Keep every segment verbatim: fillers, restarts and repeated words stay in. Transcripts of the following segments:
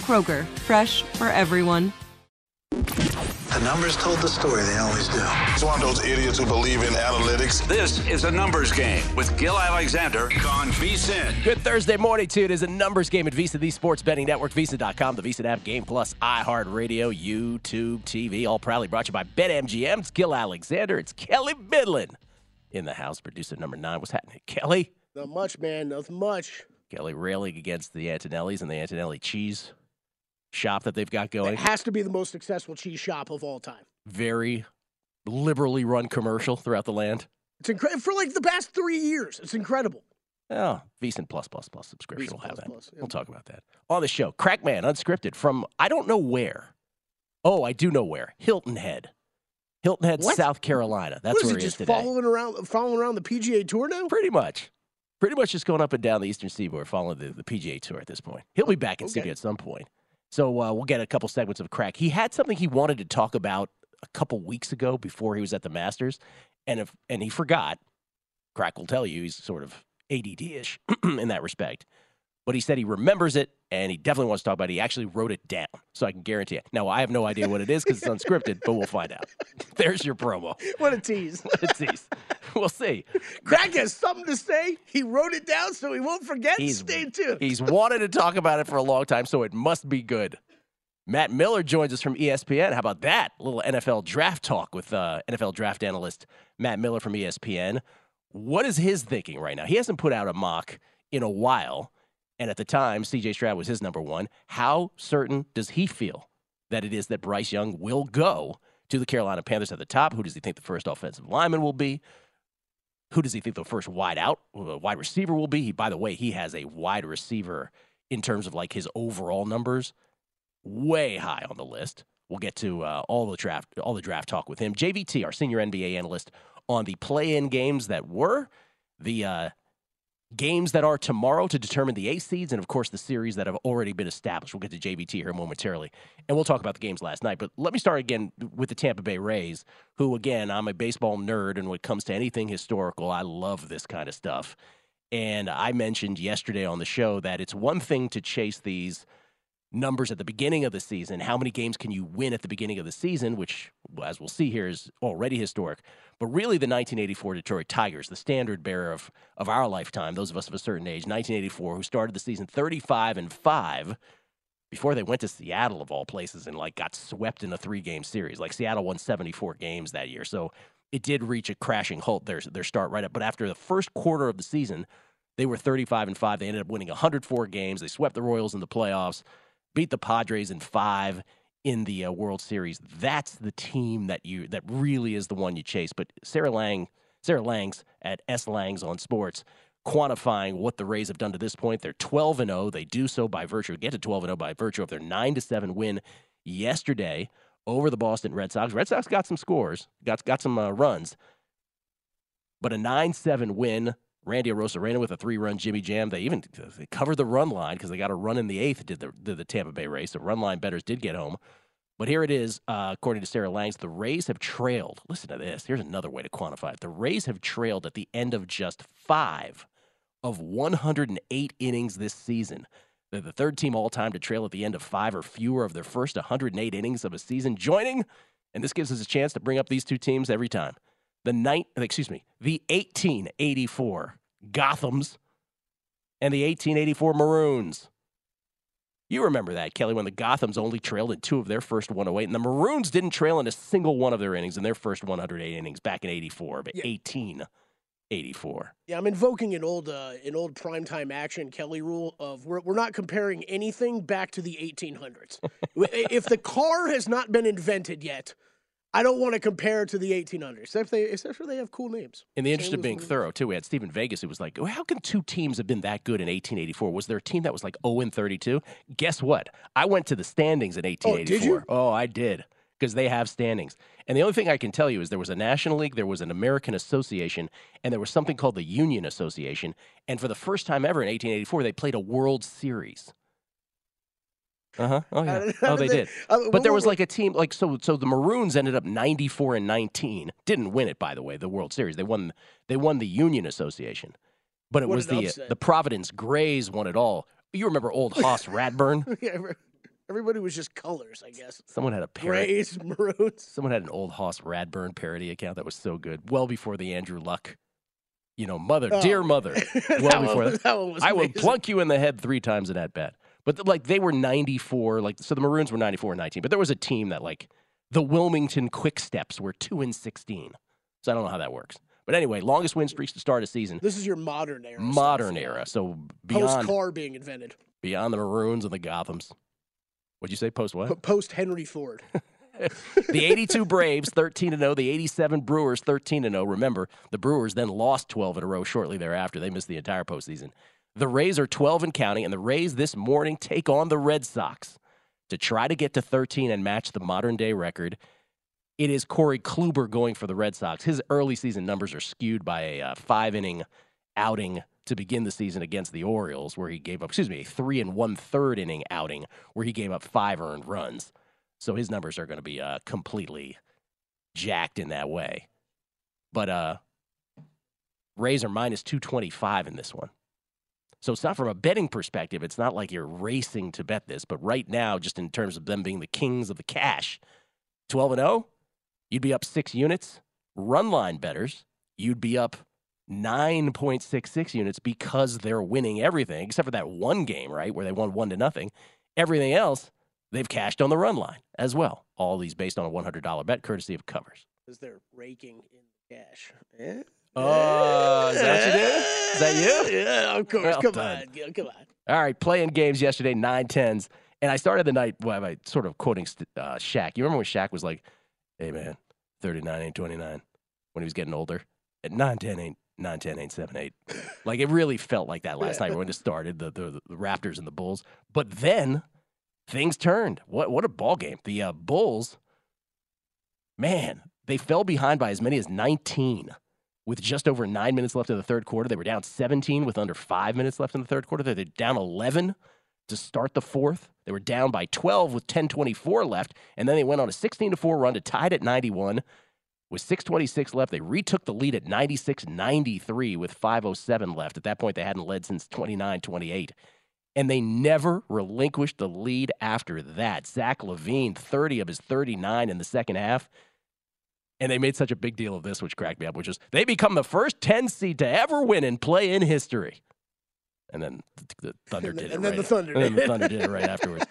Kroger, fresh for everyone. The numbers told the story they always do. It's one of those idiots who believe in analytics. This is a numbers game with Gil Alexander on VSiN. Good Thursday morning, too. It is a numbers game at Visa, the sports betting network, Visa dot com, the Visa app, Game Plus, iHeartRadio, YouTube, T V, all proudly brought to you by BetMGM. It's Gil Alexander. It's Kelly Midland in the house, producer number nine. What's happening, Kelly? Not much, man. Not much. Kelly railing against the Antonellis and the Antonelli cheese shop that they've got going. It has to be the most successful cheese shop of all time. Very liberally run commercial throughout the land. It's incredible. For like the past three years. It's incredible. Oh, VSiN Plus Plus Plus subscription VSiN will have plus, that. Plus, yeah. We'll talk about that. On the show, Crackman, unscripted from, I don't know where. Oh, I do know where. Hilton Head. Hilton Head, what? South Carolina. That's what where is he is today. What is it, just following around, following around the P G A Tour now? Pretty much. Pretty much just going up and down the Eastern Seaboard following the, the P G A Tour at this point. He'll be back in okay. studio at some point. So uh, we'll get a couple segments of crack. He had something he wanted to talk about a couple weeks ago before he was at the Masters, and if and he forgot. Crack will tell you he's sort of A D D-ish in that respect. But he said he remembers it, and he definitely wants to talk about it. He actually wrote it down, so I can guarantee it. Now, I have no idea what it is because it's unscripted, but we'll find out. There's your promo. What a tease. What a tease. We'll see. Craig has something to say. He wrote it down so he won't forget. He's, Stay tuned. He's wanted to talk about it for a long time, so it must be good. Matt Miller joins us from E S P N. How about that? A little N F L draft talk with uh, N F L draft analyst Matt Miller from E S P N. What is his thinking right now? He hasn't put out a mock in a while. And at the time, C J Stroud was his number one. How certain does he feel that it is that Bryce Young will go to the Carolina Panthers at the top? Who does he think the first offensive lineman will be? Who does he think the first wide out, wide receiver will be? He, by the way, he has a wide receiver in terms of like his overall numbers way high on the list. We'll get to uh, all the draft, all the draft talk with him. J V T, our senior N B A analyst, on the play-in games that were the uh, games that are tomorrow to determine the eight seeds, and, of course, the series that have already been established. We'll get to J V T here momentarily, and we'll talk about the games last night. But let me start again with the Tampa Bay Rays, who, again, I'm a baseball nerd, and when it comes to anything historical, I love this kind of stuff. And I mentioned yesterday on the show that it's one thing to chase these numbers at the beginning of the season. How many games can you win at the beginning of the season, which, as we'll see here, is already historic. But really the nineteen eighty-four Detroit Tigers, the standard bearer of, of our lifetime, those of us of a certain age, nineteen eighty-four, who started the season thirty-five and five before they went to Seattle, of all places, and like got swept in a three-game series. Like Seattle won seventy-four games that year. So it did reach a crashing halt, their, their start right up. But after the first quarter of the season, they were thirty-five and five. They ended up winning one hundred four games. They swept the Royals in the playoffs, beat the Padres in five in the uh, World Series. That's the team that you that really is the one you chase. But Sarah Lang, Sarah Langs at S Langs on Sports, quantifying what the Rays have done to this point. They're twelve and oh. They do so by virtue get to twelve and oh by virtue of their nine to seven win yesterday over the Boston Red Sox. Red Sox got some scores, got got some uh, runs, but a nine seven win. Randy Arosarena with a three-run Jimmy Jam. They even they covered the run line because they got a run in the eighth, did the, did the Tampa Bay Rays. The run line bettors did get home. But here it is, uh, according to Sarah Langs, the Rays have trailed. Listen to this. Here's another way to quantify it. The Rays have trailed at the end of just five of one hundred eight innings this season. They're the third team all-time to trail at the end of five or fewer of their first one hundred eight innings of a season. Joining, and this gives us a chance to bring up these two teams every time, The nine, excuse me, the eighteen eighty-four Gothams and the eighteen eighty-four Maroons. You remember that, Kelly, when the Gothams only trailed in two of their first one oh eight, and the Maroons didn't trail in a single one of their innings in their first one hundred eight innings back in eighty-four, but yeah. eighteen eighty-four. Yeah, I'm invoking an old uh, an old primetime action Kelly rule of we're we're not comparing anything back to the eighteen hundreds. If the car has not been invented yet, I don't want to compare it to the eighteen hundreds, except for they, except for they have cool names. In the interest of being thorough, too, we had Stephen Vegas who was like, oh, how can two teams have been that good in eighteen eighty-four? Was there a team that was like oh and thirty-two? Guess what? I went to the standings in eighteen eighty-four. Oh, did you? Oh, I did, because they have standings. And the only thing I can tell you is there was a National League, there was an American Association, and there was something called the Union Association. And for the first time ever in eighteen eighty-four, they played a World Series. Uh-huh. Oh, yeah. Oh, they did. But there was like a team, like, so so the Maroons ended up ninety-four and nineteen. Didn't win it, by the way, the World Series. They won They won the Union Association. But it was the the Providence Grays won it all. You remember old Hoss Radburn? Yeah, everybody was just colors, I guess. Someone had a parody. Grays, Maroons. Someone had an old Hoss Radburn parody account that was so good. Well before the Andrew Luck. You know, mother, oh. dear mother. Well before that. That one was I amazing. Will plunk you in the head three times in at bat. But, like, they were ninety-four, like, so the Maroons were ninety-four and nineteen, but there was a team that, like, the Wilmington Quick Steps were two and sixteen. So I don't know how that works. But anyway, longest win streaks to start a season. This is your modern era. Modern stuff. Era. So beyond. Post-car being invented. Beyond the Maroons and the Gothams. What'd you say? Post what? Post-Henry Ford. The eighty-two Braves, thirteen and oh. The eighty-seven Brewers, thirteen and oh. Remember, the Brewers then lost twelve in a row shortly thereafter. They missed the entire postseason. The Rays are twelve and counting, and the Rays this morning take on the Red Sox to try to get to thirteen and match the modern-day record. It is Corey Kluber going for the Red Sox. His early season numbers are skewed by a uh, five-inning outing to begin the season against the Orioles, where he gave up, excuse me, a three and one-third inning outing where he gave up five earned runs. So his numbers are going to be uh, completely jacked in that way. But uh, Rays are minus two twenty-five in this one. So it's not from a betting perspective. It's not like you're racing to bet this. But right now, just in terms of them being the kings of the cash, twelve and oh, you'd be up six units. Run line bettors, you'd be up nine point six six units because they're winning everything, except for that one game, right, where they won one to nothing. Everything else, they've cashed on the run line as well. All these based on a one hundred dollars bet, courtesy of Covers. Because they're raking in cash. Eh? Oh, is that what you did? Is that you? Yeah, of course. Well, come done. on. Come on. All right, playing games yesterday, nine tens. And I started the night by well, sort of quoting uh, Shaq. You remember when Shaq was like, hey, man, thirty-nine ain't twenty-nine when he was getting older? At nine ten ain't nine ten ain't seven eight. Like, it really felt like that last night when it started, the, the, the Raptors and the Bulls. But then things turned. What, what a ball game. The uh, Bulls, man, they fell behind by as many as nineteen. With just over nine minutes left in the third quarter. They were down seventeen with under five minutes left in the third quarter. They're down eleven to start the fourth. They were down by twelve with ten twenty-four left, and then they went on a sixteen to four run to tie it at ninety-one. With six twenty-six left, they retook the lead at ninety-six ninety-three with five oh seven left. At that point, they hadn't led since twenty-nine twenty-eight, and they never relinquished the lead after that. Zach LaVine, thirty of his thirty-nine in the second half. And they made such a big deal of this, which cracked me up, which is they become the first ten seed to ever win and play in history. And then the Thunder did it. And then the Thunder did it. And then the Thunder did it right afterwards.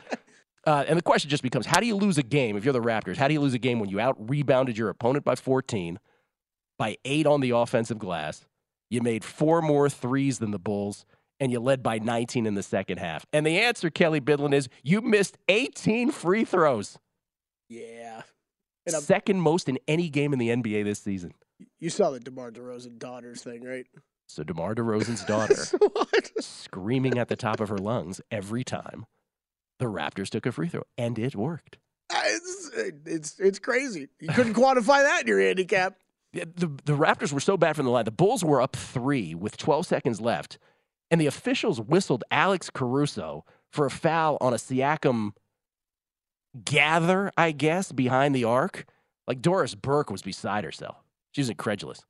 Uh, and the question just becomes, how do you lose a game if you're the Raptors? How do you lose a game when you out-rebounded your opponent by fourteen, by eight on the offensive glass, you made four more threes than the Bulls, and you led by nineteen in the second half? And the answer, Kelly Bidlin, is you missed eighteen free throws. Yeah. Second most in any game in the N B A this season. You saw the DeMar DeRozan daughters thing, right? So DeMar DeRozan's daughter screaming at the top of her lungs every time the Raptors took a free throw, and it worked. It's it's, it's crazy. You couldn't quantify that in your handicap. The, the, the Raptors were so bad from the line. The Bulls were up three with twelve seconds left, and the officials whistled Alex Caruso for a foul on a Siakam gather, I guess, behind the arc. Like, Doris Burke was beside herself. She was incredulous.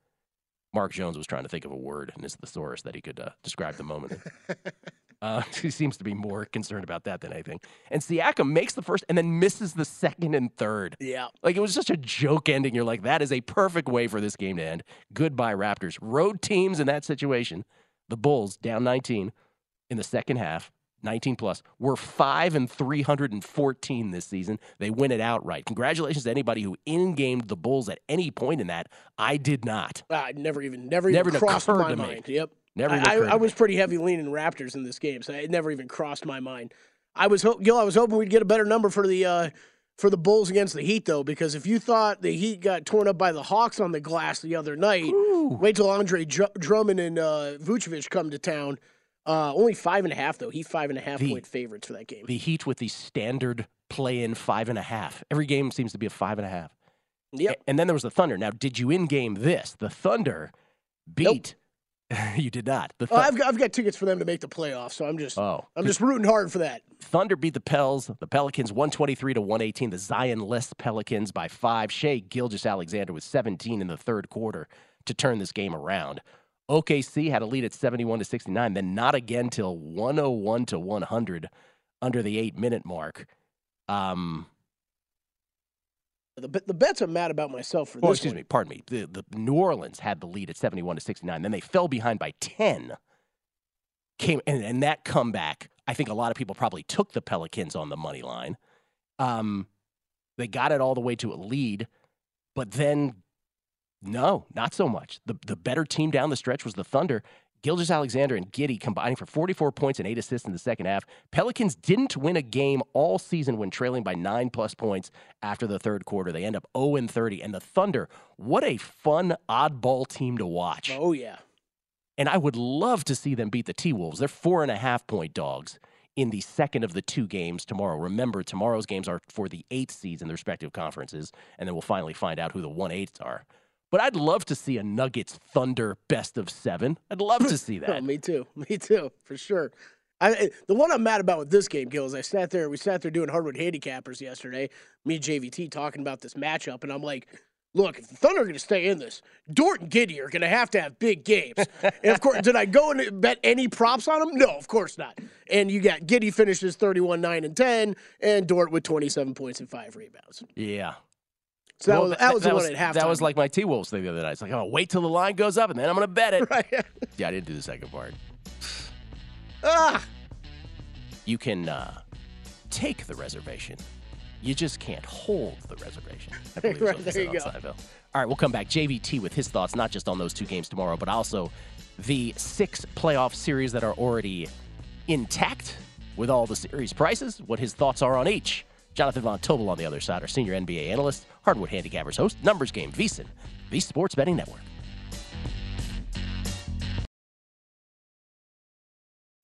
Mark Jones was trying to think of a word in his thesaurus that he could uh, describe the moment. uh, he seems to be more concerned about that than anything. And Siakam makes the first and then misses the second and third. Yeah. Like, it was such a joke ending. You're like, that is a perfect way for this game to end. Goodbye, Raptors. Road teams in that situation. The Bulls down nineteen in the second half. nineteen plus, were five and three hundred fourteen this season. They win it outright. Congratulations to anybody who in-gamed the Bulls at any point in that. I did not. I never even never, never even crossed my mind. Me. Yep. Never I, I, I was pretty heavy leaning Raptors in this game, so it never even crossed my mind. I was ho- Gil, I was hoping we'd get a better number for the uh, for the Bulls against the Heat, though, because if you thought the Heat got torn up by the Hawks on the glass the other night, Ooh. wait till Andre Dr- Drummond and uh, Vucevic come to town. Uh, only five and a half, though. Heat five and a half the, point favorites for that game. The Heat with the standard play-in five and a half. Every game seems to be a five and a half. Yep. A- and then there was the Thunder. Now, did you in-game this? The Thunder beat... Nope. You did not. The Thund- oh, I've got, I've got tickets for them to make the playoffs, so I'm just oh, I'm just rooting hard for that. Thunder beat the Pels, the Pelicans one twenty-three to one eighteen, the Zion-less Pelicans by five. Shai Gilgeous-Alexander with seventeen in the third quarter to turn this game around. O K C had a lead at seventy-one to sixty-nine, then not again till one oh one to one hundred under the eight-minute mark. Um, The, the bets I'm mad about myself for this. Oh, excuse one. me, pardon me. The, the New Orleans had the lead at seventy-one to sixty-nine. Then they fell behind by ten. Came and, and that comeback, I think a lot of people probably took the Pelicans on the money line. Um, they got it all the way to a lead, but then no, not so much. The the better team down the stretch was the Thunder. Gilgeous-Alexander and Giddey combining for forty-four points and eight assists in the second half. Pelicans didn't win a game all season when trailing by nine-plus points after the third quarter. They end up oh and thirty. And the Thunder, what a fun oddball team to watch. Oh, yeah. And I would love to see them beat the T-Wolves. They're four-and-a-half-point dogs in the second of the two games tomorrow. Remember, tomorrow's games are for the eighth seeds in their respective conferences, and then we'll finally find out who the one-eighths are. But I'd love to see a Nuggets-Thunder best of seven. I'd love to see that. Oh, me too. Me too, for sure. I, the one I'm mad about with this game, Gil, is I sat there, we sat there doing Hardwood Handicappers yesterday, me and J V T talking about this matchup, and I'm like, look, if the Thunder are going to stay in this, Dort and Giddey are going to have to have big games. And, of course, did I go and bet any props on them? No, of course not. And you got Giddey finishes thirty-one, nine, and ten, and Dort with twenty-seven points and five rebounds. Yeah. So well, that was that, that was, the one at halftime. That was like my T-Wolves thing the other night. It's like, oh, wait till the line goes up, and then I'm going to bet it. Right. Yeah, I didn't do the second part. ah! You can uh, take the reservation. You just can't hold the reservation. I believe right, there you go. Seinfeld. All right, we'll come back. J V T with his thoughts, not just on those two games tomorrow, but also the six playoff series that are already intact with all the series prices, what his thoughts are on each. Jonathan Von Tobel on the other side, our senior N B A analyst, Hardwood Handicappers host, Numbers Game, VSiN, the Sports Betting Network.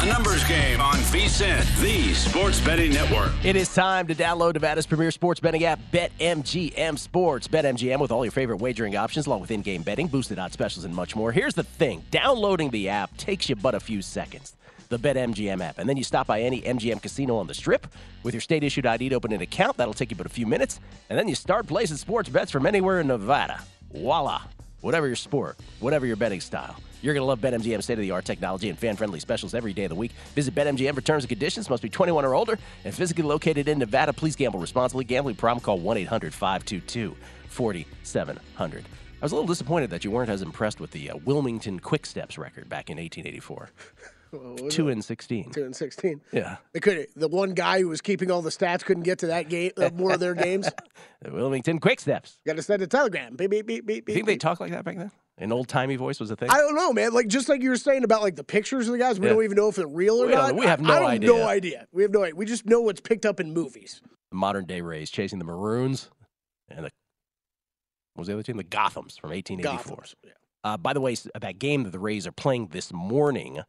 A Numbers Game on VSiN, the Sports Betting Network. It is time to download Nevada's premier sports betting app, BetMGM Sports. BetMGM with all your favorite wagering options, along with in-game betting, boosted odds specials, and much more. Here's the thing. Downloading the app takes you but a few seconds. The BetMGM app. And then you stop by any M G M casino on the Strip with your state-issued I D to open an account. That'll take you but a few minutes. And then you start placing sports bets from anywhere in Nevada. Voila. Whatever your sport, whatever your betting style, you're going to love BetMGM's state-of-the-art technology and fan-friendly specials every day of the week. Visit BetMGM for terms and conditions. Must be twenty-one or older and physically located in Nevada. Please gamble responsibly. Gambling problem? Call one eight hundred, five two two, four seven zero zero. I was a little disappointed that you weren't as impressed with the uh, Wilmington Quick Steps record back in eighteen eighty-four. Well, two and sixteen. Two and sixteen. Yeah. They could. The one guy who was keeping all the stats couldn't get to that game. Uh, more of their games. The Wilmington Quick Steps. Got to send a telegram. Beep beep beep beep. You think beep. They talk like that back then? An old timey voice was a thing. I don't know, man. Like just like you were saying about like the pictures of the guys, we yeah. don't even know if they're real or we not. We have no I, I don't idea. No idea. We have no idea. We just know what's picked up in movies. The modern day Rays chasing the Maroons and the what was the other team? The Gothams from eighteen eighty-four. Gothams, yeah. Uh, by the way, that game that the Rays are playing this morning,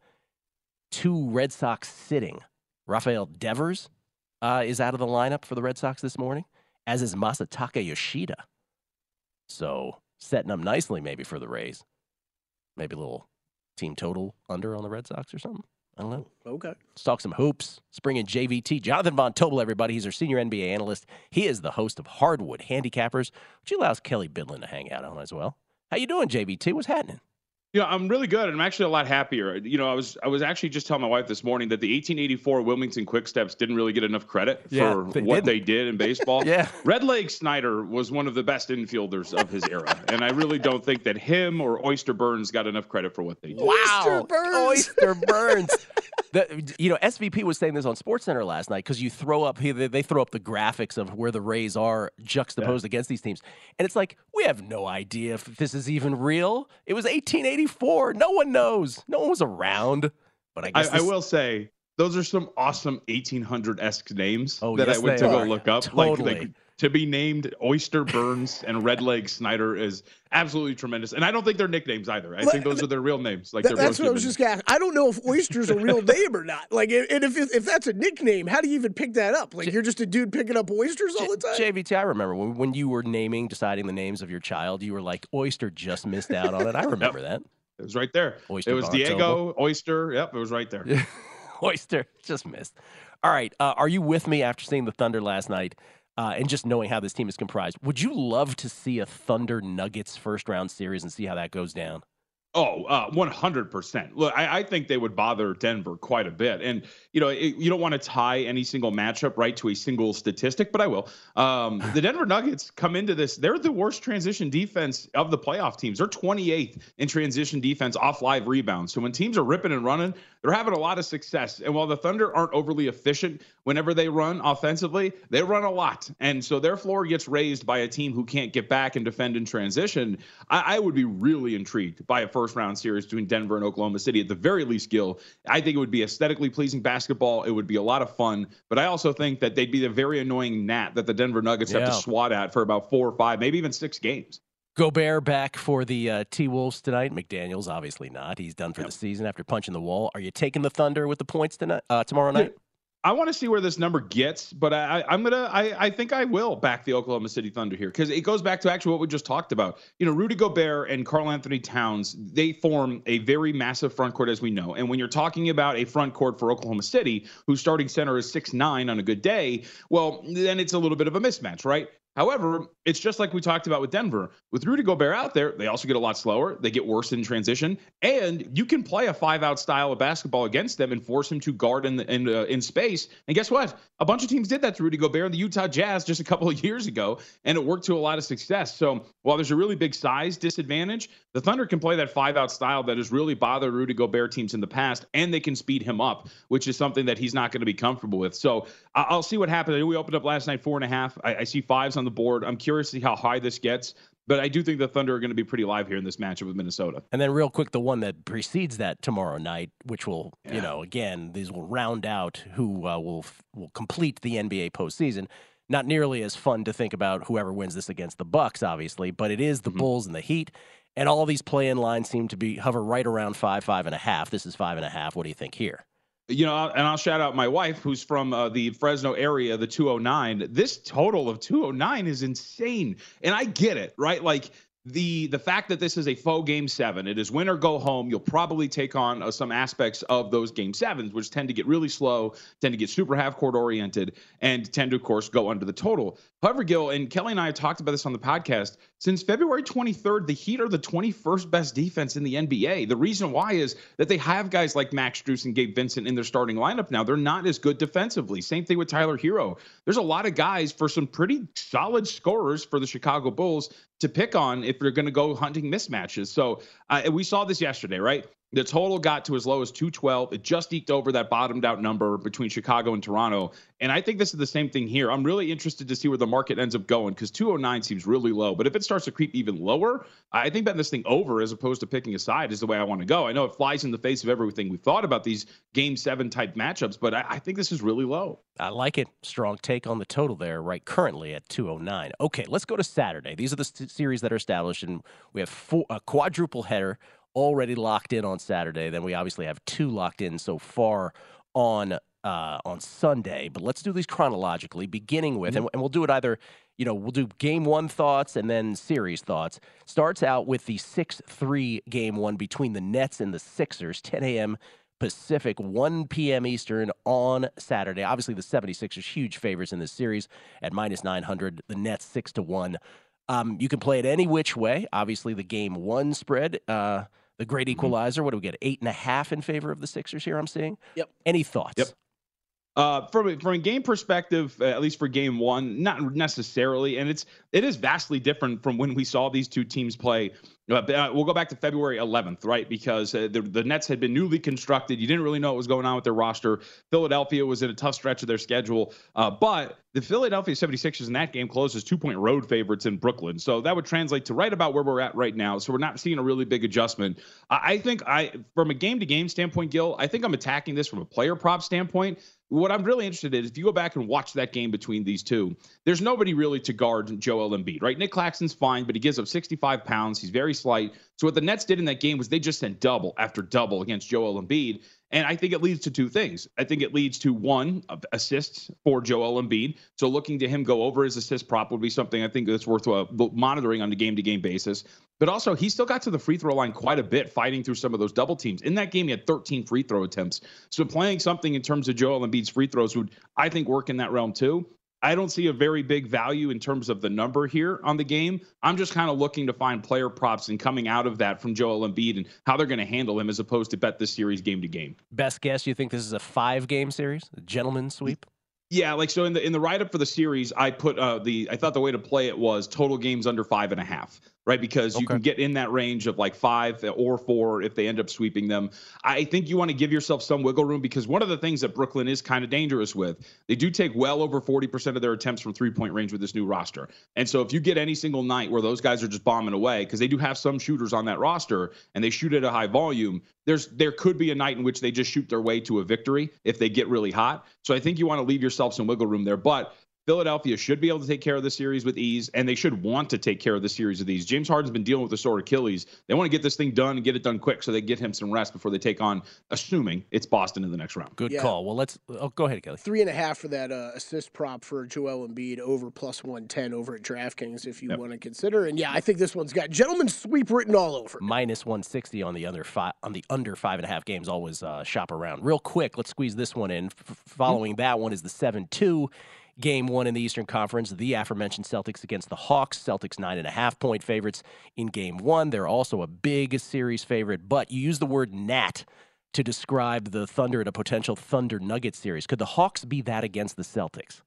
two Red Sox sitting. Rafael Devers uh, is out of the lineup for the Red Sox this morning, as is Masataka Yoshida. So setting up nicely maybe for the Rays. Maybe a little team total under on the Red Sox or something. I don't know. Okay. Let's talk some hoops. Let's bring in J V T. Jonathan Von Tobel, everybody. He's our senior N B A analyst. He is the host of Hardwood Handicappers, which allows Kelly Bidlin to hang out on as well. How you doing, J V T? What's happening? Yeah, I'm really good, and I'm actually a lot happier. You know, I was I was actually just telling my wife this morning that the eighteen eighty-four Wilmington Quick Steps didn't really get enough credit yeah, for they what didn't. they did in baseball. yeah. Red Leg Snyder was one of the best infielders of his era, and I really don't think that him or Oyster Burns got enough credit for what they did. Wow, Oyster Burns! Oyster Burns. The, you know, S V P was saying this on SportsCenter last night because you throw up they throw up the graphics of where the Rays are juxtaposed yeah. against these teams, and it's like we have no idea if this is even real. It was eighteen eighty-four. No one knows. No one was around. But I guess I, this... I will say those are some awesome eighteen hundred-esque names oh, that yes, I went to are. go look up. Totally. Like, like to be named Oyster Burns and Red Leg Snyder is absolutely tremendous. And I don't think they're nicknames either. I think those are their real names. Like that, That's what I was just asking. I don't know if Oyster's a real name or not. Like, and if if that's a nickname, how do you even pick that up? Like, J- you're just a dude picking up oysters all the time? J- JVT, I remember when, when you were naming, deciding the names of your child, you were like, Oyster just missed out on it. I remember yep. that. It was right there. Oyster it was Diego, October. Oyster. Yep, it was right there. Oyster just missed. All right. Uh, are you with me after seeing the Thunder last night? Uh, and just knowing how this team is comprised, would you love to see a Thunder Nuggets first round series and see how that goes down? Oh, uh, one hundred percent. Look, I, I think they would bother Denver quite a bit. And, you know, it, you don't want to tie any single matchup right to a single statistic, but I will. Um, the Denver Nuggets come into this. They're the worst transition defense of the playoff teams. They're twenty-eighth in transition defense off live rebounds. So when teams are ripping and running, they're having a lot of success. And while the Thunder aren't overly efficient whenever they run offensively, they run a lot. And so their floor gets raised by a team who can't get back and defend in transition. I, I would be really intrigued by a first first round series between Denver and Oklahoma City. At the very least, Gil, I think it would be aesthetically pleasing basketball. It would be a lot of fun, but I also think that they'd be the very annoying gnat that the Denver Nuggets yeah. have to swat at for about four or five, maybe even six games. Gobert back for the uh, T-Wolves tonight. McDaniels, obviously not. He's done for yep. the season after punching the wall. Are you taking the Thunder with the points tonight, uh, tomorrow night? Yeah. I want to see where this number gets, but I, I'm going to, I I think I will back the Oklahoma City Thunder here because it goes back to actually what we just talked about. You know, Rudy Gobert and Karl-Anthony Towns, they form a very massive front court, as we know. And when you're talking about a front court for Oklahoma City, whose starting center is six nine on a good day, well, then it's a little bit of a mismatch, right? However, it's just like we talked about with Denver. With Rudy Gobert out there, they also get a lot slower. They get worse in transition. And you can play a five-out style of basketball against them and force him to guard in the, in, uh, in space. And guess what? A bunch of teams did that to Rudy Gobert and the Utah Jazz just a couple of years ago, and it worked to a lot of success. So while there's a really big size disadvantage, the Thunder can play that five-out style that has really bothered Rudy Gobert teams in the past, and they can speed him up, which is something that he's not going to be comfortable with. So I'll see what happens. We opened up last night four and a half. I, I see fives on the board. I'm curious to see how high this gets, but I do think the Thunder are going to be pretty live here in this matchup with Minnesota. And then real quick, the one that precedes that tomorrow night, which will, yeah. you know, again, these will round out who uh, will will complete the N B A postseason. Not nearly as fun to think about whoever wins this against the Bucks, obviously, but it is the mm-hmm. Bulls and the Heat, and all these play-in lines seem to be hover right around five, five and a half. This is five and a half. What do you think here? You know, and I'll shout out my wife, who's from uh, the Fresno area, the two oh nine. This total of two oh nine is insane. And I get it, right? Like the the fact that this is a faux game seven, it is win or go home. You'll probably take on uh, some aspects of those game sevens, which tend to get really slow, tend to get super half court oriented, and tend to, of course, go under the total. However, Gil, and Kelly and I have talked about this on the podcast, since February twenty-third, the Heat are the twenty-first best defense in the N B A. The reason why is that they have guys like Max Strus and Gabe Vincent in their starting lineup now. They're not as good defensively. Same thing with Tyler Hero. There's a lot of guys for some pretty solid scorers for the Chicago Bulls to pick on if you're going to go hunting mismatches. So uh, we saw this yesterday, right? The total got to as low as two twelve. It just eked over that bottomed out number between Chicago and Toronto. And I think this is the same thing here. I'm really interested to see where the market ends up going because two oh nine seems really low. But if it starts to creep even lower, I think betting this thing over as opposed to picking a side is the way I want to go. I know it flies in the face of everything we've thought about these game seven type matchups, but I, I think this is really low. I like it. Strong take on the total there, right? Currently at two oh nine. Okay, let's go to Saturday. These are the st- series that are established, and we have four, a quadruple header already locked in on Saturday. Then we obviously have two locked in so far on uh, on Sunday. But let's do these chronologically, beginning with, mm-hmm. and, and we'll do it either, you know, we'll do game one thoughts and then series thoughts. Starts out with the six three game one between the Nets and the Sixers, ten a.m. Pacific, one p.m. Eastern on Saturday. Obviously, the 76ers, huge favorites in this series at minus nine hundred. The Nets six to one. Um, you can play it any which way. Obviously, the game one spread, uh, the great equalizer. What do we get? Eight and a half in favor of the Sixers here, I'm seeing. Yep. Any thoughts? Yep. Uh, from, from a game perspective, uh, at least for game one, not necessarily. And it's, it is vastly different from when we saw these two teams play. Uh, we'll go back to February eleventh, right? Because uh, the, the Nets had been newly constructed. You didn't really know what was going on with their roster. Philadelphia was in a tough stretch of their schedule. Uh, but the Philadelphia 76ers in that game closed as two-point road favorites in Brooklyn. So that would translate to right about where we're at right now. So we're not seeing a really big adjustment. I, I think I, from a game-to-game standpoint, Gil, I think I'm attacking this from a player prop standpoint. What I'm really interested in is if you go back and watch that game between these two, there's nobody really to guard Joel Embiid, right? Nick Claxton's fine, but he gives up sixty-five pounds. He's very slight. So what the Nets did in that game was they just sent double after double against Joel Embiid. And I think it leads to two things. I think it leads to one, assists for Joel Embiid. So looking to him go over his assist prop would be something I think that's worth uh, monitoring on a game-to-game basis. But also, he still got to the free throw line quite a bit, fighting through some of those double teams. In that game, he had thirteen free throw attempts. So playing something in terms of Joel Embiid's free throws would, I think, work in that realm too. I don't see a very big value in terms of the number here on the game. I'm just kind of looking to find player props and coming out of that from Joel Embiid and how they're going to handle him as opposed to bet this series game to game. Best guess, you think this is a five-game series, a gentleman's sweep? Yeah, like so in the in the write-up for the series, I put uh, the I thought the way to play it was total games under five and a half, right? Because okay. You can get in that range of like five or four if they end up sweeping them. I think you want to give yourself some wiggle room because one of the things that Brooklyn is kind of dangerous with, they do take well over forty percent of their attempts from three-point range with this new roster. And so if you get any single night where those guys are just bombing away, because they do have some shooters on that roster and they shoot at a high volume, there's there could be a night in which they just shoot their way to a victory if they get really hot. So I think you want to leave yourself some wiggle room there, but Philadelphia should be able to take care of the series with ease, and they should want to take care of the series with ease. James Harden's been dealing with a sore Achilles. They want to get this thing done and get it done quick so they get him some rest before they take on, assuming it's Boston in the next round. Good yeah. call. Well, let's oh, go ahead, Kelly. Three and a half for that uh, assist prop for Joel Embiid over plus one ten over at DraftKings if you yep. want to consider. And yeah, I think this one's got gentleman's sweep written all over. minus one sixty on the under five on the under five and a half games. Always uh, shop around. Real quick, let's squeeze this one in. F- following mm-hmm. that one is the seven two. Game one in the Eastern Conference, the aforementioned Celtics against the Hawks. Celtics nine and a half point favorites in game one. They're also a big series favorite, but you use the word gnat to describe the Thunder in a potential Thunder Nuggets series. Could the Hawks be that against the Celtics?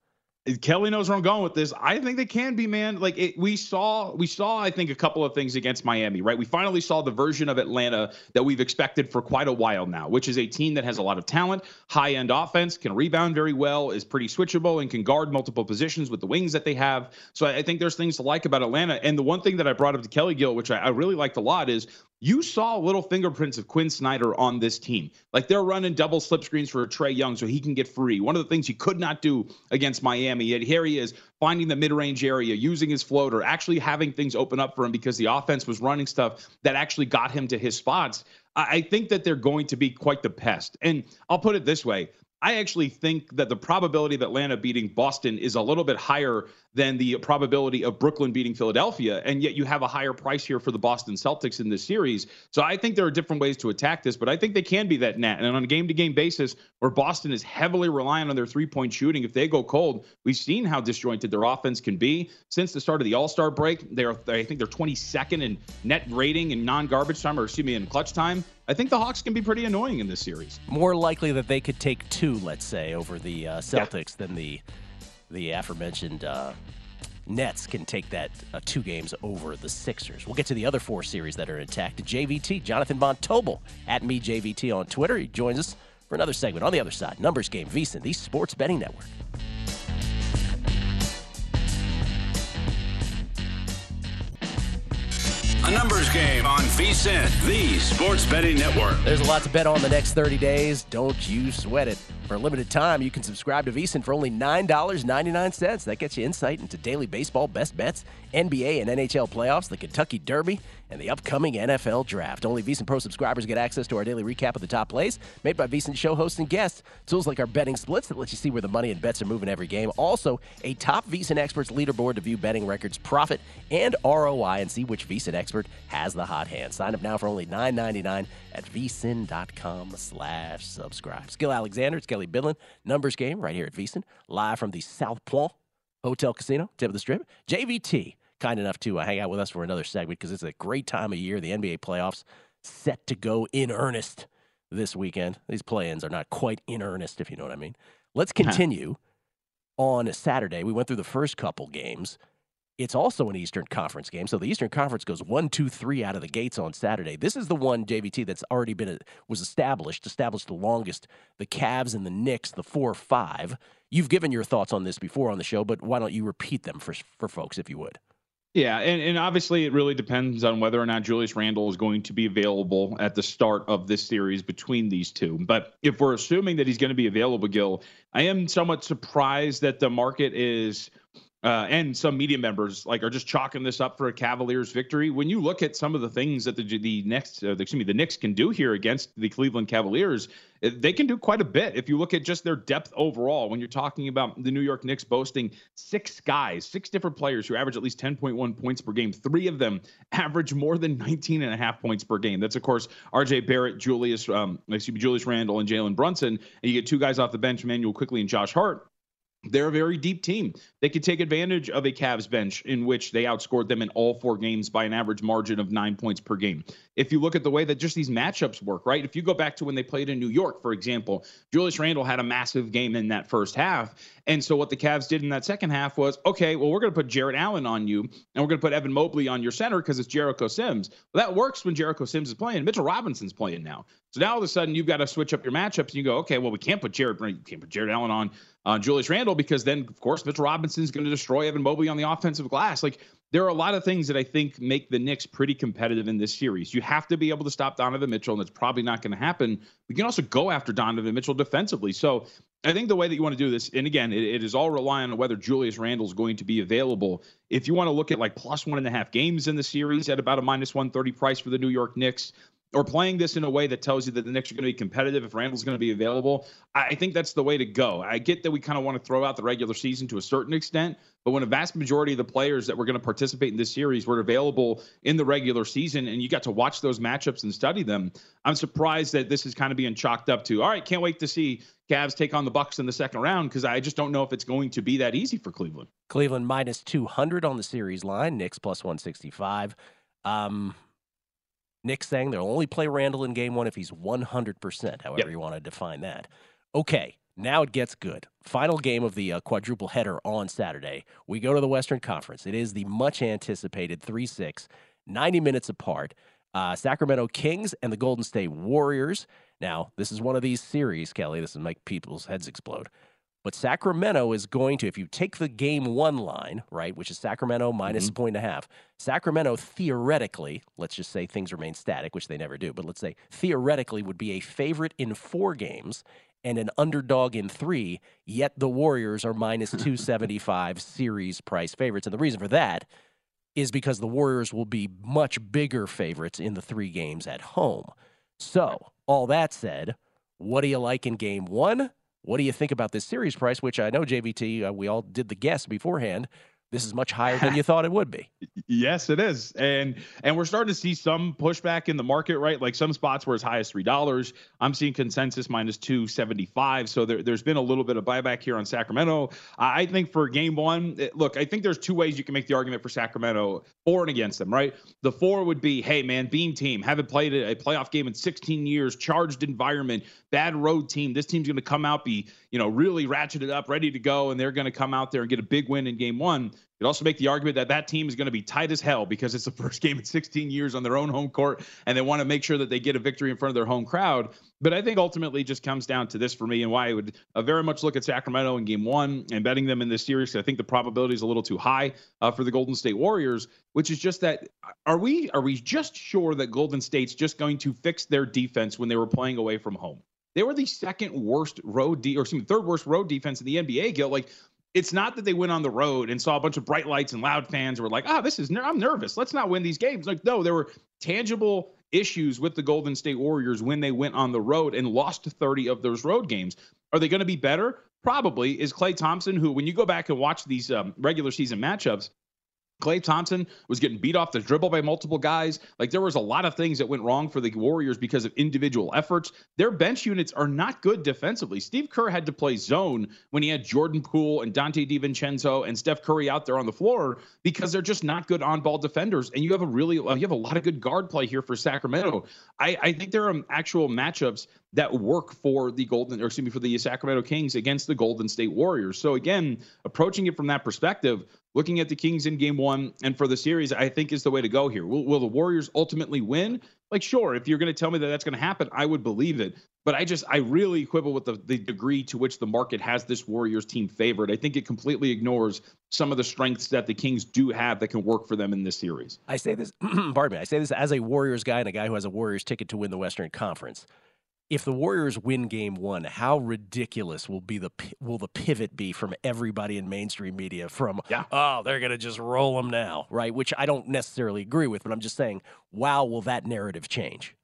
Kelly knows where I'm going with this. I think they can be, man. Like it, we saw, we saw, I think, a couple of things against Miami, right? We finally saw the version of Atlanta that we've expected for quite a while now, which is a team that has a lot of talent, high-end offense, can rebound very well, is pretty switchable, and can guard multiple positions with the wings that they have. So I, I think there's things to like about Atlanta. And the one thing that I brought up to Kelly, Gill, which I, I really liked a lot, is you saw little fingerprints of Quinn Snyder on this team. Like they're running double slip screens for Trae Young so he can get free. One of the things he could not do against Miami, yet here he is finding the mid-range area, using his floater, actually having things open up for him because the offense was running stuff that actually got him to his spots. I think that they're going to be quite the pest. And I'll put it this way. I actually think that the probability of Atlanta beating Boston is a little bit higher than the probability of Brooklyn beating Philadelphia, and yet you have a higher price here for the Boston Celtics in this series. So I think there are different ways to attack this, but I think they can be that net. And on a game-to-game basis where Boston is heavily reliant on their three-point shooting, if they go cold, we've seen how disjointed their offense can be. Since the start of the All-Star break, they are, I think they're twenty-second in net rating and non-garbage time, or excuse me, in clutch time. I think the Hawks can be pretty annoying in this series. More likely that they could take two, let's say, over the uh, Celtics yeah. than the the aforementioned uh, Nets can take that uh, two games over the Sixers. We'll get to the other four series that are intact. J V T, Jonathan Von Tobel, at me J V T on Twitter. He joins us for another segment on the other side. Numbers Game, VSiN, the Sports Betting Network. A Numbers Game on VSiN, the Sports Betting Network. There's a lot to bet on the next thirty days. Don't you sweat it. For a limited time, you can subscribe to VSiN for only nine ninety-nine. That gets you insight into daily baseball best bets, N B A and N H L playoffs, the Kentucky Derby, and the upcoming N F L Draft. Only VSiN Pro subscribers get access to our daily recap of the top plays made by VSiN show hosts and guests. Tools like our betting splits that let you see where the money and bets are moving every game. Also, a top VSiN experts leaderboard to view betting records, profit, and R O I, and see which VSiN expert has the hot hand. Sign up now for only nine ninety-nine at V S I N dot com slash subscribe. Skill Alexander, it's Kelly Bidlin. Numbers Game right here at VSiN, live from the South Point Hotel Casino, tip of the strip. J V T, kind enough to uh, hang out with us for another segment because it's a great time of year. The N B A playoffs set to go in earnest this weekend. These play-ins are not quite in earnest, if you know what I mean. Let's continue huh. on Saturday. We went through the first couple games. It's also an Eastern Conference game, so the Eastern Conference goes one, two, three out of the gates on Saturday. This is the one, J V T, that's already been was established, established the longest, the Cavs and the Knicks, the four five. You've given your thoughts on this before on the show, but why don't you repeat them for for folks, if you would? Yeah, and, and obviously it really depends on whether or not Julius Randle is going to be available at the start of this series between these two. But if we're assuming that he's going to be available, Gil, I am somewhat surprised that the market is – Uh, and some media members like are just chalking this up for a Cavaliers victory. When you look at some of the things that the the next, uh, excuse me, the Knicks can do here against the Cleveland Cavaliers, they can do quite a bit. If you look at just their depth overall, when you're talking about the New York Knicks boasting six guys, six different players who average at least ten point one points per game, three of them average more than nineteen and a half points per game. That's of course R J Barrett, Julius, um, excuse me, Julius Randle, and Jalen Brunson. And you get two guys off the bench, Immanuel Quickley and Josh Hart. They're a very deep team. They could take advantage of a Cavs bench in which they outscored them in all four games by an average margin of nine points per game. If you look at the way that just these matchups work, right? If you go back to when they played in New York, for example, Julius Randle had a massive game in that first half. And so what the Cavs did in that second half was, okay, well, we're going to put Jarrett Allen on you, and we're going to put Evan Mobley on your center because it's Jericho Sims. Well, that works when Jericho Sims is playing. Mitchell Robinson's playing now. So now all of a sudden you've got to switch up your matchups, and you go, okay, well, we can't put Jarrett, we can't put Jarrett Allen on Uh, Julius Randle, because then, of course, Mitchell Robinson's going to destroy Evan Mobley on the offensive glass. Like, there are a lot of things that I think make the Knicks pretty competitive in this series. You have to be able to stop Donovan Mitchell, and that's probably not going to happen. We can also go after Donovan Mitchell defensively. So I think the way that you want to do this, and again, it, it is all reliant on whether Julius Randle is going to be available. If you want to look at like plus one and a half games in the series at about a minus one thirty price for the New York Knicks, or playing this in a way that tells you that the Knicks are going to be competitive if Randle's going to be available, I think that's the way to go. I get that we kind of want to throw out the regular season to a certain extent, but when a vast majority of the players that were going to participate in this series were available in the regular season and you got to watch those matchups and study them, I'm surprised that this is kind of being chalked up to, all right, can't wait to see Cavs take on the Bucks in the second round, because I just don't know if it's going to be that easy for Cleveland. Cleveland minus two hundred on the series line, Knicks plus one sixty-five. Um... Nick's saying they'll only play Randle in game one if he's one hundred percent, however yep. you want to define that. Okay, now it gets good. Final game of the uh, quadruple header on Saturday. We go to the Western Conference. It is the much-anticipated three six, ninety minutes apart. Uh, Sacramento Kings and the Golden State Warriors. Now, this is one of these series, Kelly. This will make people's heads explode. But Sacramento is going to, if you take the game one line, right, which is Sacramento minus mm-hmm. point and a half, Sacramento theoretically, let's just say things remain static, which they never do, but let's say theoretically would be a favorite in four games and an underdog in three, yet the Warriors are minus two seventy-five series price favorites. And the reason for that is because the Warriors will be much bigger favorites in the three games at home. So all that said, what do you like in game one? What do you think about this series price, which I know, J V T, uh, we all did the guess beforehand. This is much higher than you thought it would be. Yes, it is. And and we're starting to see some pushback in the market, right? Like some spots were as high as three dollars. I'm seeing consensus minus two seventy-five. So there, there's been a little bit of buyback here on Sacramento. I think for game one, it, look, I think there's two ways you can make the argument for Sacramento for and against them, right? The for would be, hey, man, beam team, haven't played a playoff game in sixteen years, charged environment, bad road team. This team's going to come out, be you know, really ratcheted up, ready to go, and they're going to come out there and get a big win in game one. You could also make the argument that that team is going to be tight as hell because it's the first game in sixteen years on their own home court, and they want to make sure that they get a victory in front of their home crowd. But I think ultimately just comes down to this for me, and why I would uh, very much look at Sacramento in game one and betting them in this series. I think the probability is a little too high uh, for the Golden State Warriors, which is just that are we are we just sure that Golden State's just going to fix their defense when they were playing away from home? They were the second worst road de- or excuse me, third worst road defense in the N B A, Gil. Like, it's not that they went on the road and saw a bunch of bright lights and loud fans and were like, ah, oh, this is ner- I'm nervous. Let's not win these games. Like, no, there were tangible issues with the Golden State Warriors when they went on the road and lost thirty of those road games. Are they going to be better? Probably. Is Klay Thompson, who when you go back and watch these um, regular season matchups, Klay Thompson was getting beat off the dribble by multiple guys. Like, there was a lot of things that went wrong for the Warriors because of individual efforts. Their bench units are not good defensively. Steve Kerr had to play zone when he had Jordan Poole and Dante DiVincenzo and Steph Curry out there on the floor because they're just not good on-ball defenders. And you have a really, you have a lot of good guard play here for Sacramento. I, I think there are actual matchups that work for the Golden, or excuse me, for the Sacramento Kings against the Golden State Warriors. So again, approaching it from that perspective, looking at the Kings in game one and for the series, I think is the way to go here. Will, will the Warriors ultimately win? Like, sure, if you're going to tell me that that's going to happen, I would believe it. But I just, I really quibble with the, the degree to which the market has this Warriors team favored. I think it completely ignores some of the strengths that the Kings do have that can work for them in this series. I say this, pardon me, I say this as a Warriors guy and a guy who has a Warriors ticket to win the Western Conference. If the Warriors win game one, how ridiculous will be the will the pivot be from everybody in mainstream media from, yeah. oh, they're going to just roll them now, right? Which I don't necessarily agree with, but I'm just saying, wow, will that narrative change?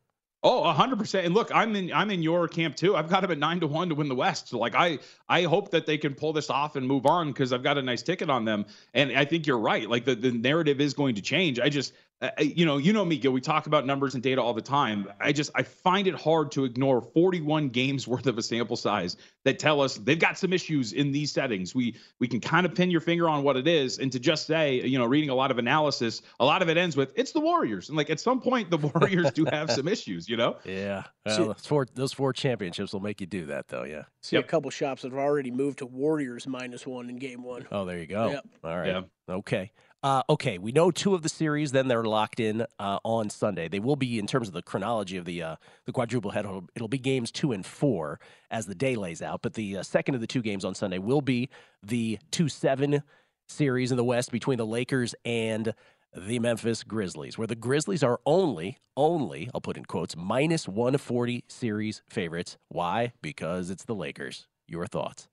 Oh, one hundred percent. And look, I'm in I'm in your camp too. I've got them at nine to one to win the West. So like I I hope that they can pull this off and move on because I've got a nice ticket on them. And I think you're right. Like the, the narrative is going to change. I just uh, you know, you know me, Gil. We talk about numbers and data all the time. I just I find it hard to ignore forty-one games worth of a sample size that tell us they've got some issues in these settings. We we can kind of pin your finger on what it is, and to just say, you know, reading a lot of analysis, a lot of it ends with it's the Warriors. And like at some point the Warriors do have some issues. You know? Yeah. Well, so, those, four, those four championships will make you do that, though, yeah. See yep. a couple shops have already moved to Warriors minus one in game one. Oh, there you go. Yep. All right. Yep. Okay. Uh, okay, we know two of the series, then they're locked in uh, on Sunday. They will be, in terms of the chronology of the uh, the quadruple header, it'll, it'll be games two and four as the day lays out, but the uh, second of the two games on Sunday will be the two seven series in the West between the Lakers and the Memphis Grizzlies, where the Grizzlies are only, only, I'll put in quotes, minus one forty series favorites. Why? Because it's the Lakers. Your thoughts?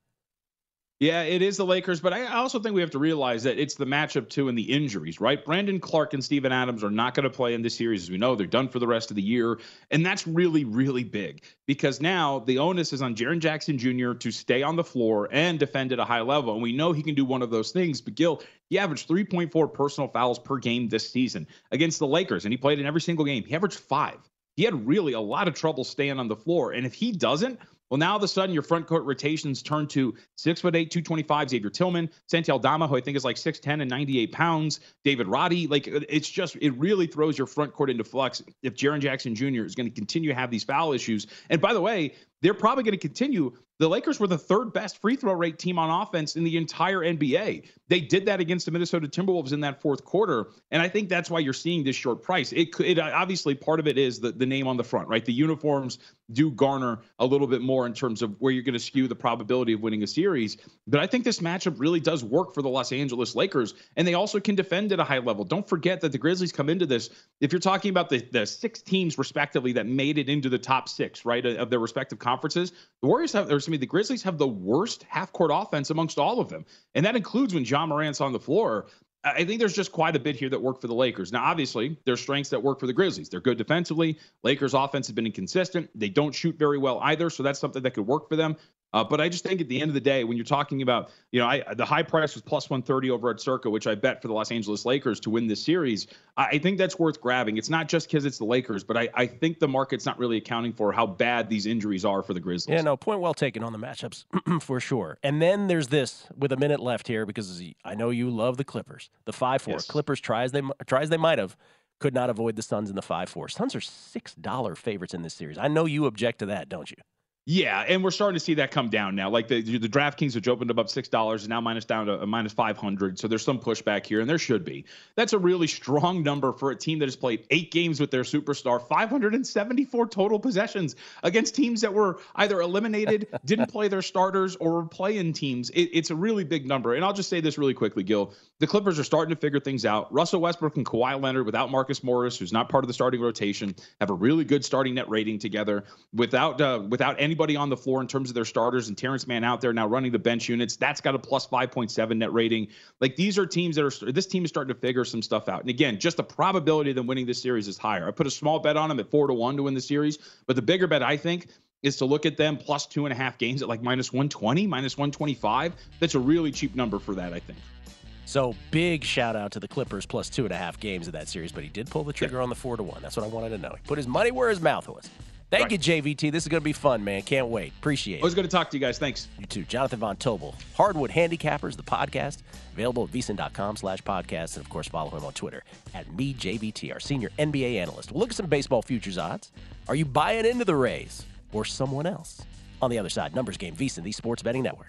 Yeah, it is the Lakers, but I also think we have to realize that it's the matchup, too, and the injuries, right? Brandon Clark and Steven Adams are not going to play in this series. As we know, they're done for the rest of the year, and that's really, really big because now the onus is on Jaren Jackson Junior to stay on the floor and defend at a high level, and we know he can do one of those things, but Gil, he averaged three point four personal fouls per game this season against the Lakers, and he played in every single game. He averaged five. He had really a lot of trouble staying on the floor, and if he doesn't, well, now all of a sudden your front court rotations turn to six foot eight, two twenty-five, Xavier Tillman, Santi Aldama, who I think is like six ten and ninety-eight pounds, David Roddy. Like it's just, it really throws your front court into flux if Jaren Jackson Junior is going to continue to have these foul issues. And by the way, they're probably going to continue. The Lakers were the third best free throw rate team on offense in the entire N B A. They did that against the Minnesota Timberwolves in that fourth quarter. And I think that's why you're seeing this short price. It could, it obviously part of it is the, the name on the front, right? The uniforms do garner a little bit more in terms of where you're going to skew the probability of winning a series. But I think this matchup really does work for the Los Angeles Lakers. And they also can defend at a high level. Don't forget that the Grizzlies come into this. If you're talking about the, the six teams respectively that made it into the top six, right, of their respective conferences, the Warriors have, or I mean, the Grizzlies have the worst half-court offense amongst all of them, and that includes when Ja Morant's on the floor. I think there's just quite a bit here that worked for the Lakers. Now, obviously, there's strengths that work for the Grizzlies. They're good defensively. Lakers' offense has been inconsistent. They don't shoot very well either, so that's something that could work for them. Uh, but I just think at the end of the day, when you're talking about, you know, I, the high price was plus one thirty over at Circa, which I bet for the Los Angeles Lakers to win this series. I, I think that's worth grabbing. It's not just because it's the Lakers, but I, I think the market's not really accounting for how bad these injuries are for the Grizzlies. Yeah, no, point well taken on the matchups for sure. And then there's this with a minute left here, because I know you love the Clippers. The five four yes. Clippers tries they tries they might have. Could not avoid the Suns in the five four. Suns are six dollars favorites in this series. I know you object to that, don't you? Yeah, and we're starting to see that come down now. Like the the DraftKings, which opened above six dollars, is now minus down to minus five hundred. So there's some pushback here, and there should be. That's a really strong number for a team that has played eight games with their superstar, five hundred and seventy-four total possessions against teams that were either eliminated, didn't play their starters, or were play-in teams. It, it's a really big number. And I'll just say this really quickly, Gil. The Clippers are starting to figure things out. Russell Westbrook and Kawhi Leonard, without Marcus Morris, who's not part of the starting rotation, have a really good starting net rating together. Without uh, without anybody on the floor in terms of their starters, and Terrence Mann out there now running the bench units, that's got a plus five point seven net rating. Like these are teams that are, this team is starting to figure some stuff out. And again, just the probability of them winning this series is higher. I put a small bet on them at four to one to win the series, but the bigger bet, I think, is to look at them plus two and a half games at like minus one twenty, minus one twenty-five. That's a really cheap number for that, I think. So big shout out to the Clippers plus two and a half games of that series, but he did pull the trigger yeah. on the four to one. That's what I wanted to know. He put his money where his mouth was. Thank right. you, J V T. This is going to be fun, man. Can't wait. Appreciate it. Always good to talk to you guys. Thanks. You too. Jonathan Von Tobel, Hardwood Handicappers, the podcast, available at VSiN.com slash podcast. And, of course, follow him on Twitter at MeJVT, our senior N B A analyst. We'll look at some baseball futures odds. Are you buying into the Rays or someone else? On the other side, Numbers Game, VSiN, the Sports Betting Network.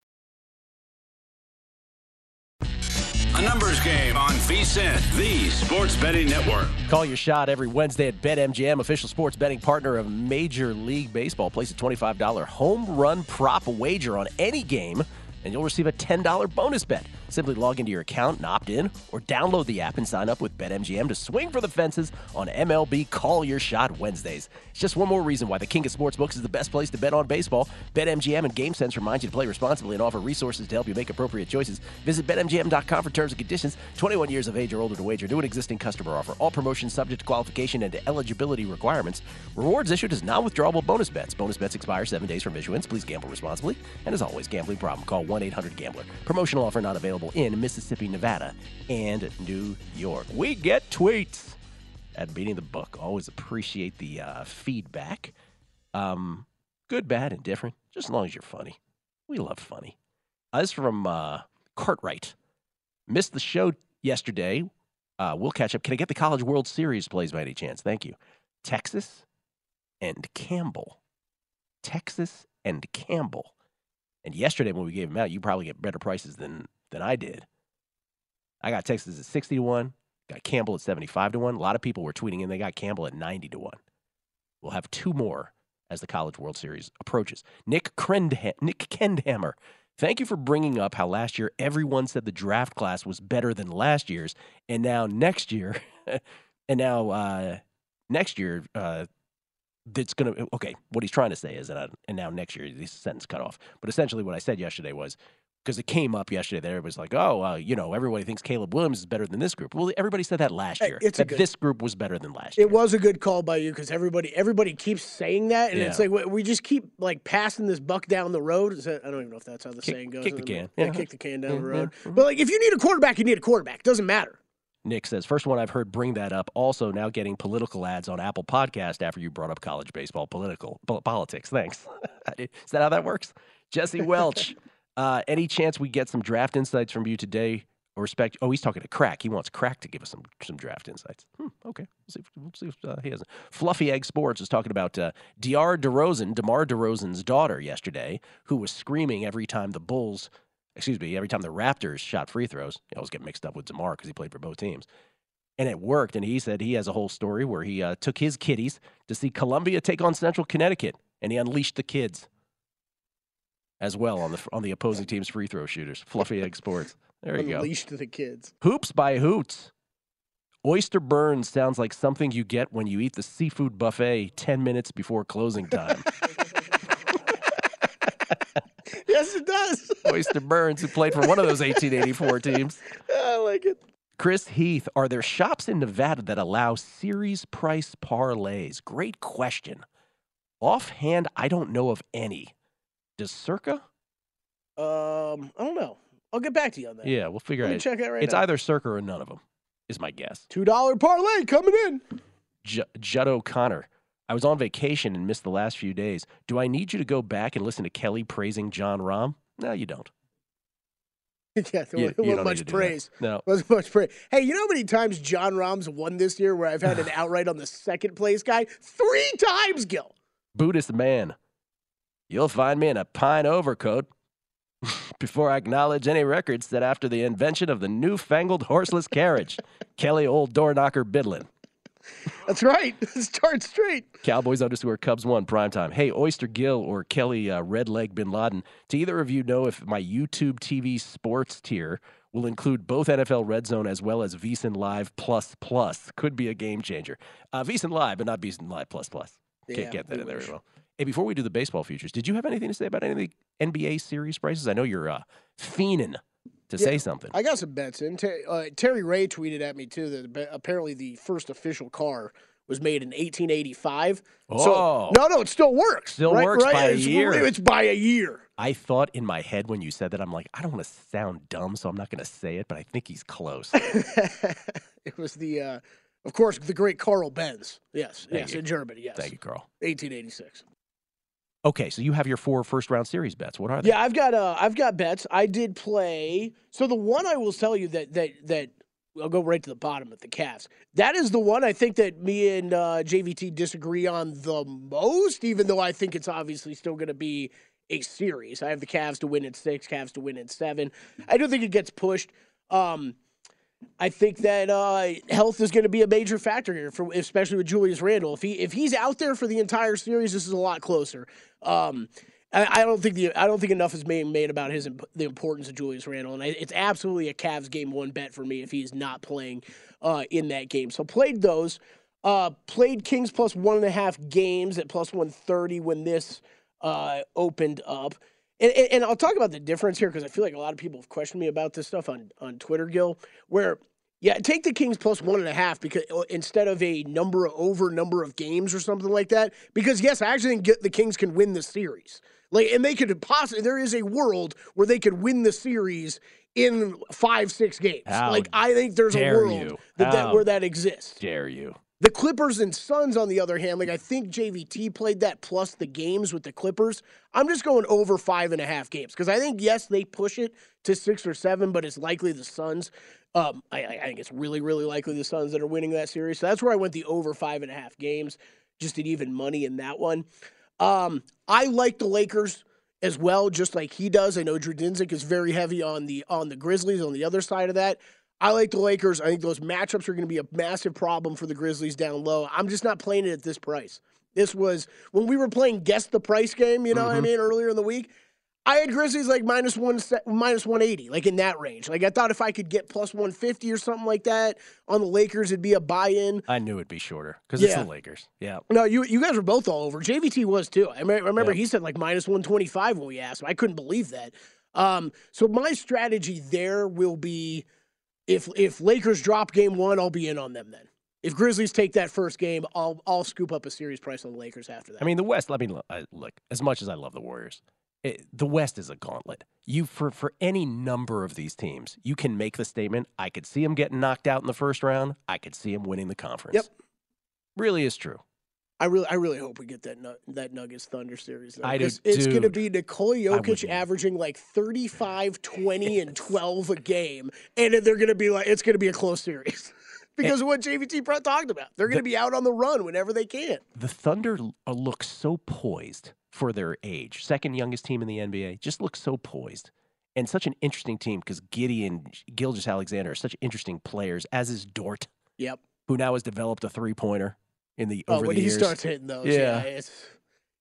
A Numbers Game on VSiN, the Sports Betting Network. Call your shot every Wednesday at BetMGM, official sports betting partner of Major League Baseball. Place a twenty-five dollars home run prop wager on any game, and you'll receive a ten dollars bonus bet. Simply log into your account and opt in, or download the app and sign up with BetMGM to swing for the fences on M L B Call Your Shot Wednesdays. It's just one more reason why the king of sportsbooks is the best place to bet on baseball. BetMGM and GameSense remind you to play responsibly and offer resources to help you make appropriate choices. Visit Bet M G M dot com for terms and conditions. twenty-one years of age or older to wager. New and existing customer offer. All promotions subject to qualification and to eligibility requirements. Rewards issued as non-withdrawable bonus bets. Bonus bets expire seven days from issuance. Please gamble responsibly. And as always, gambling problem, call one eight hundred gambler. Promotional offer not available in Mississippi, Nevada, and New York. We get tweets at Beating the Book. Always appreciate the uh, feedback. Um, good, bad, and different, just as long as you're funny. We love funny. Uh, this is from uh, Cartwright. Missed the show yesterday. Uh, we'll catch up. Can I get the College World Series plays by any chance? Thank you. Texas and Campbell. Texas and Campbell. And yesterday when we gave them out, you probably get better prices than than I did. I got Texas at sixty to one, got Campbell at seventy-five to one. A lot of people were tweeting in, they got Campbell at ninety to one. We'll have two more as the College World Series approaches. Nick, Krendha- Nick Kendhammer, thank you for bringing up how last year everyone said the draft class was better than last year's, and now next year, and now uh, next year, uh, that's going to, okay, what he's trying to say is, that I, and now next year, this sentence cut off. But essentially what I said yesterday was, because it came up yesterday that everybody's like, oh, uh, you know, everybody thinks Caleb Williams is better than this group. Well, everybody said that last year, it's that good, this group was better than last year. It was a good call by you because everybody everybody keeps saying that, and yeah. it's like we just keep like passing this buck down the road. That, I don't even know if that's how the kick, saying goes. Kick the can. Yeah, yeah. Kick the can down yeah, the road. Yeah. But like, if you need a quarterback, you need a quarterback. It doesn't matter. Nick says, first one I've heard bring that up. Also now getting political ads on Apple Podcast after you brought up college baseball political politics. Thanks. Is that how that works? Jesse Welch. Uh, any chance we get some draft insights from you today respect. Oh, he's talking to Crack. He wants Crack to give us some some draft insights. Hmm, okay, we'll see if, we'll see if uh, he has. Fluffy Egg Sports is talking about uh, D R DeRozan, DeMar DeRozan's daughter yesterday, who was screaming every time the Bulls, excuse me, every time the Raptors shot free throws. I always get mixed up with DeMar because he played for both teams. And it worked, and he said he has a whole story where he uh, took his kiddies to see Columbia take on Central Connecticut, and he unleashed the kids as well on the on the opposing team's free throw shooters. Fluffy Egg Sports. There you go. Unleashed the kids. Hoops by Hoots. Oyster burn sounds like something you get when you eat the seafood buffet ten minutes before closing time. Yes, it does. Oyster Burns, who played for one of those eighteen eighty-four teams. I like it. Chris Heath, are there shops in Nevada that allow series price parlays? Great question. Offhand, I don't know of any. Does Circa? Um, I don't know. I'll get back to you on that. Yeah, we'll figure Let out. Let me check that right it's now. It's either Circa or none of them, is my guess. two dollar parlay coming in. J- Judd O'Connor, I was on vacation and missed the last few days. Do I need you to go back and listen to Kelly praising John Rahm? No, you don't. Yeah, there you, wasn't much praise. That. No. Wasn't much praise. Hey, you know how many times John Rahm's won this year where I've had an outright on the second place guy? Three times, Gil. Buddhist man, you'll find me in a pine overcoat before I acknowledge any records set after the invention of the newfangled horseless carriage. Kelly old door knocker Bidlin. That's right. Start straight. Cowboys underscore Cubs one primetime. Hey, Oyster Gill or Kelly uh, Red Leg Bin Laden, do either of you know if my YouTube T V sports tier will include both N F L Red Zone as well as VSiN Live Plus Plus? Could be a game changer. Uh, VSiN Live, but not VSiN Live Plus Plus. Can't yeah, get that in there as well. Hey, before we do the baseball futures, did you have anything to say about any of the N B A series prices? I know you're uh, fiending to yeah, say something. I got some bets in. Ter- uh, Terry Ray tweeted at me, too, that apparently the first official car was made in eighteen eighty-five. Oh. So, no, no, it still works. Still right, works right? by it's, a year. It's by a year. I thought in my head when you said that, I'm like, I don't want to sound dumb, so I'm not going to say it, but I think he's close. It was the... Uh, Of course, the great Carl Benz. Yes, Thank yes, you. in Germany, yes. Thank you, Carl. eighteen eighty-six. Okay, so you have your four first-round series bets. What are they? Yeah, I've got uh, I've got bets. I did play. So the one I will tell you that that that I'll go right to the bottom at the Cavs. That is the one I think that me and uh, J V T disagree on the most, even though I think it's obviously still going to be a series. I have the Cavs to win in six, Cavs to win in seven. I don't think it gets pushed. Um I think that uh, health is going to be a major factor here, for, especially with Julius Randle. If he if he's out there for the entire series, this is a lot closer. Um, I, I don't think the I don't think enough is being made about his the importance of Julius Randle, and I, it's absolutely a Cavs game one bet for me if he's not playing uh, in that game. So played those, uh, played Kings plus one and a half games at plus one thirty when this uh, opened up, and, and, and I'll talk about the difference here because I feel like a lot of people have questioned me about this stuff on on Twitter, Gil. Where yeah, take the Kings plus one and a half because instead of a number of over number of games or something like that. Because yes, I actually think the Kings can win the series. Like, and they could possibly. There is a world where they could win the series in five, six games. How like I think there's a world that, that where that exists. Dare you? The Clippers and Suns, on the other hand, like I think J V T played that plus the games with the Clippers. I'm just going over five and a half games because I think yes, they push it to six or seven, but it's likely the Suns. Um, I, I think it's really, really likely the Suns that are winning that series. So that's where I went the over five and a half games. Just at even money in that one. Um, I like the Lakers as well, just like he does. I know Drew Dinsick is very heavy on the on the Grizzlies on the other side of that. I like the Lakers. I think those matchups are going to be a massive problem for the Grizzlies down low. I'm just not playing it at this price. This was when we were playing guess the price game, you know mm-hmm. what I mean, earlier in the week. I had Grizzlies like minus one, minus one eighty, like in that range. Like I thought if I could get plus one fifty or something like that on the Lakers, it'd be a buy-in. I knew it'd be shorter because yeah. it's the Lakers. Yeah. No, you you guys were both all over. J V T was too. I remember yeah. he said like minus one twenty-five when we asked him. I couldn't believe that. Um, so my strategy there will be if if Lakers drop game one, I'll be in on them then. If Grizzlies take that first game, I'll I'll scoop up a series price on the Lakers after that. I mean the West. I mean look, as much as I love the Warriors. It, the West is a gauntlet. You for, for any number of these teams, you can make the statement, I could see them getting knocked out in the first round. I could see them winning the conference. Yep. Really is true. I really, I really hope we get that nu- that Nuggets Thunder series. Though, I do. It's going to be Nikola Jokic averaging like thirty-five, twenty, and twelve a game, and they're going to be like, it's going to be a close series because and, of what J V T talked about. They're going to the, be out on the run whenever they can. The Thunder look so poised for their age. Second youngest team in the N B A, just looks so poised, and such an interesting team because Giddey and Gilgeous-Alexander are such interesting players. As is Dort. Yep. Who now has developed a three pointer. In the over oh, when the he years. starts hitting those, yeah. yeah it's,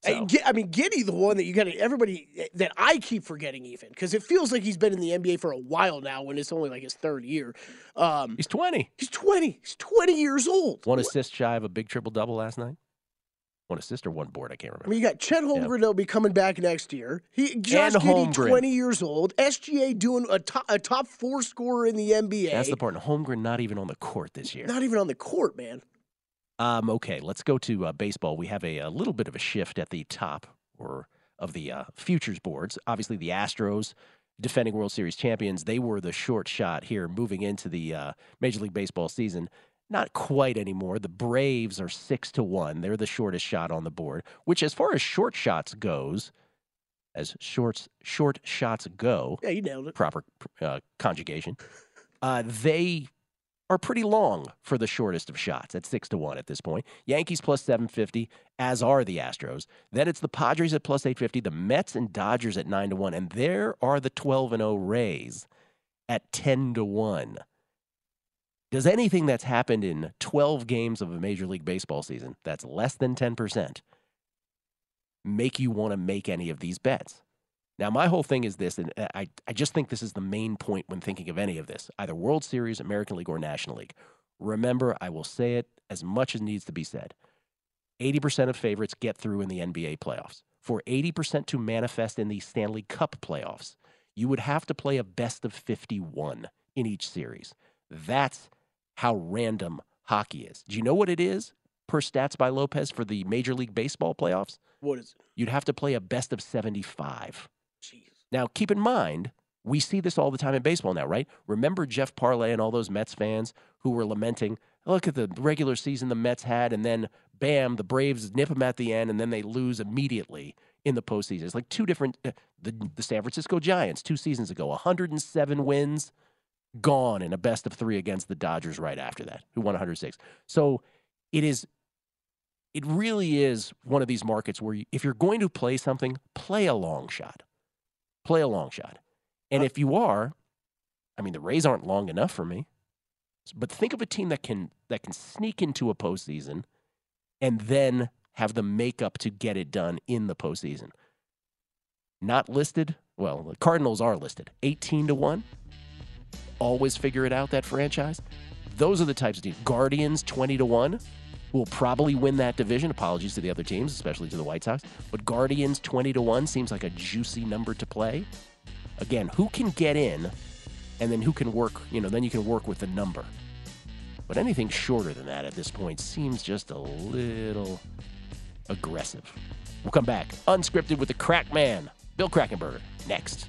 so. I mean, Giddey, the one that you got to everybody that I keep forgetting, even because it feels like he's been in the N B A for a while now. When it's only like his third year, um, he's twenty. He's twenty. He's twenty years old. One what? assist shy of a big triple double last night. One assist or one board, I can't remember. I mean, you got Chet Holmgren yeah. be coming back next year. He Josh and Giddey, Holmgren. twenty years old. S G A doing a top, a top four scorer in the N B A. That's the part. And Holmgren not even on the court this year. Not even on the court, man. Um, okay, let's go to uh, baseball. We have a, a little bit of a shift at the top or of the uh, futures boards. Obviously, the Astros, defending World Series champions, they were the short shot here moving into the uh, Major League Baseball season. Not quite anymore. The Braves are six to one. They're the shortest shot on the board. Which, as far as short shots goes, as shorts short shots go, yeah, you nailed it. Proper uh, conjugation. Uh, they. are pretty long for the shortest of shots at six to one at this point. Yankees plus seven fifty, as are the Astros. Then it's the Padres at plus eight fifty, the Mets and Dodgers at nine to one, and there are the twelve and oh Rays at ten to one. Does anything that's happened in twelve games of a Major League Baseball season that's less than ten percent make you want to make any of these bets? Now, my whole thing is this, and I, I just think this is the main point when thinking of any of this, either World Series, American League, or National League. Remember, I will say it as much as needs to be said. eighty percent of favorites get through in the N B A playoffs. For eighty percent to manifest in the Stanley Cup playoffs, you would have to play a best of fifty-one in each series. That's how random hockey is. Do you know what it is per Stats by Lopez for the Major League Baseball playoffs? What is it? You'd have to play a best of seventy-five. Jeez. Now, keep in mind, we see this all the time in baseball now, right? Remember Jeff Parlay and all those Mets fans who were lamenting, look at the regular season the Mets had, and then, bam, the Braves nip them at the end, and then they lose immediately in the postseason. It's like two different uh, – the, the San Francisco Giants two seasons ago, one hundred seven wins, gone in a best of three against the Dodgers right after that, who won one hundred six. So it is – it really is one of these markets where you, if you're going to play something, play a long shot. Play a long shot. And if you are, I mean, the Rays aren't long enough for me. But think of a team that can that can sneak into a postseason and then have the makeup to get it done in the postseason. Not listed. Well, the Cardinals are listed. eighteen to one. Always figure it out, that franchise. Those are the types of teams. Guardians, twenty to one. Will probably win that division. Apologies to the other teams, especially to the White Sox. But Guardians twenty to one seems like a juicy number to play. Again, who can get in and then who can work, you know, then you can work with the number. But anything shorter than that at this point seems just a little aggressive. We'll come back unscripted with the Crack Man, Bill Krakenberger, next.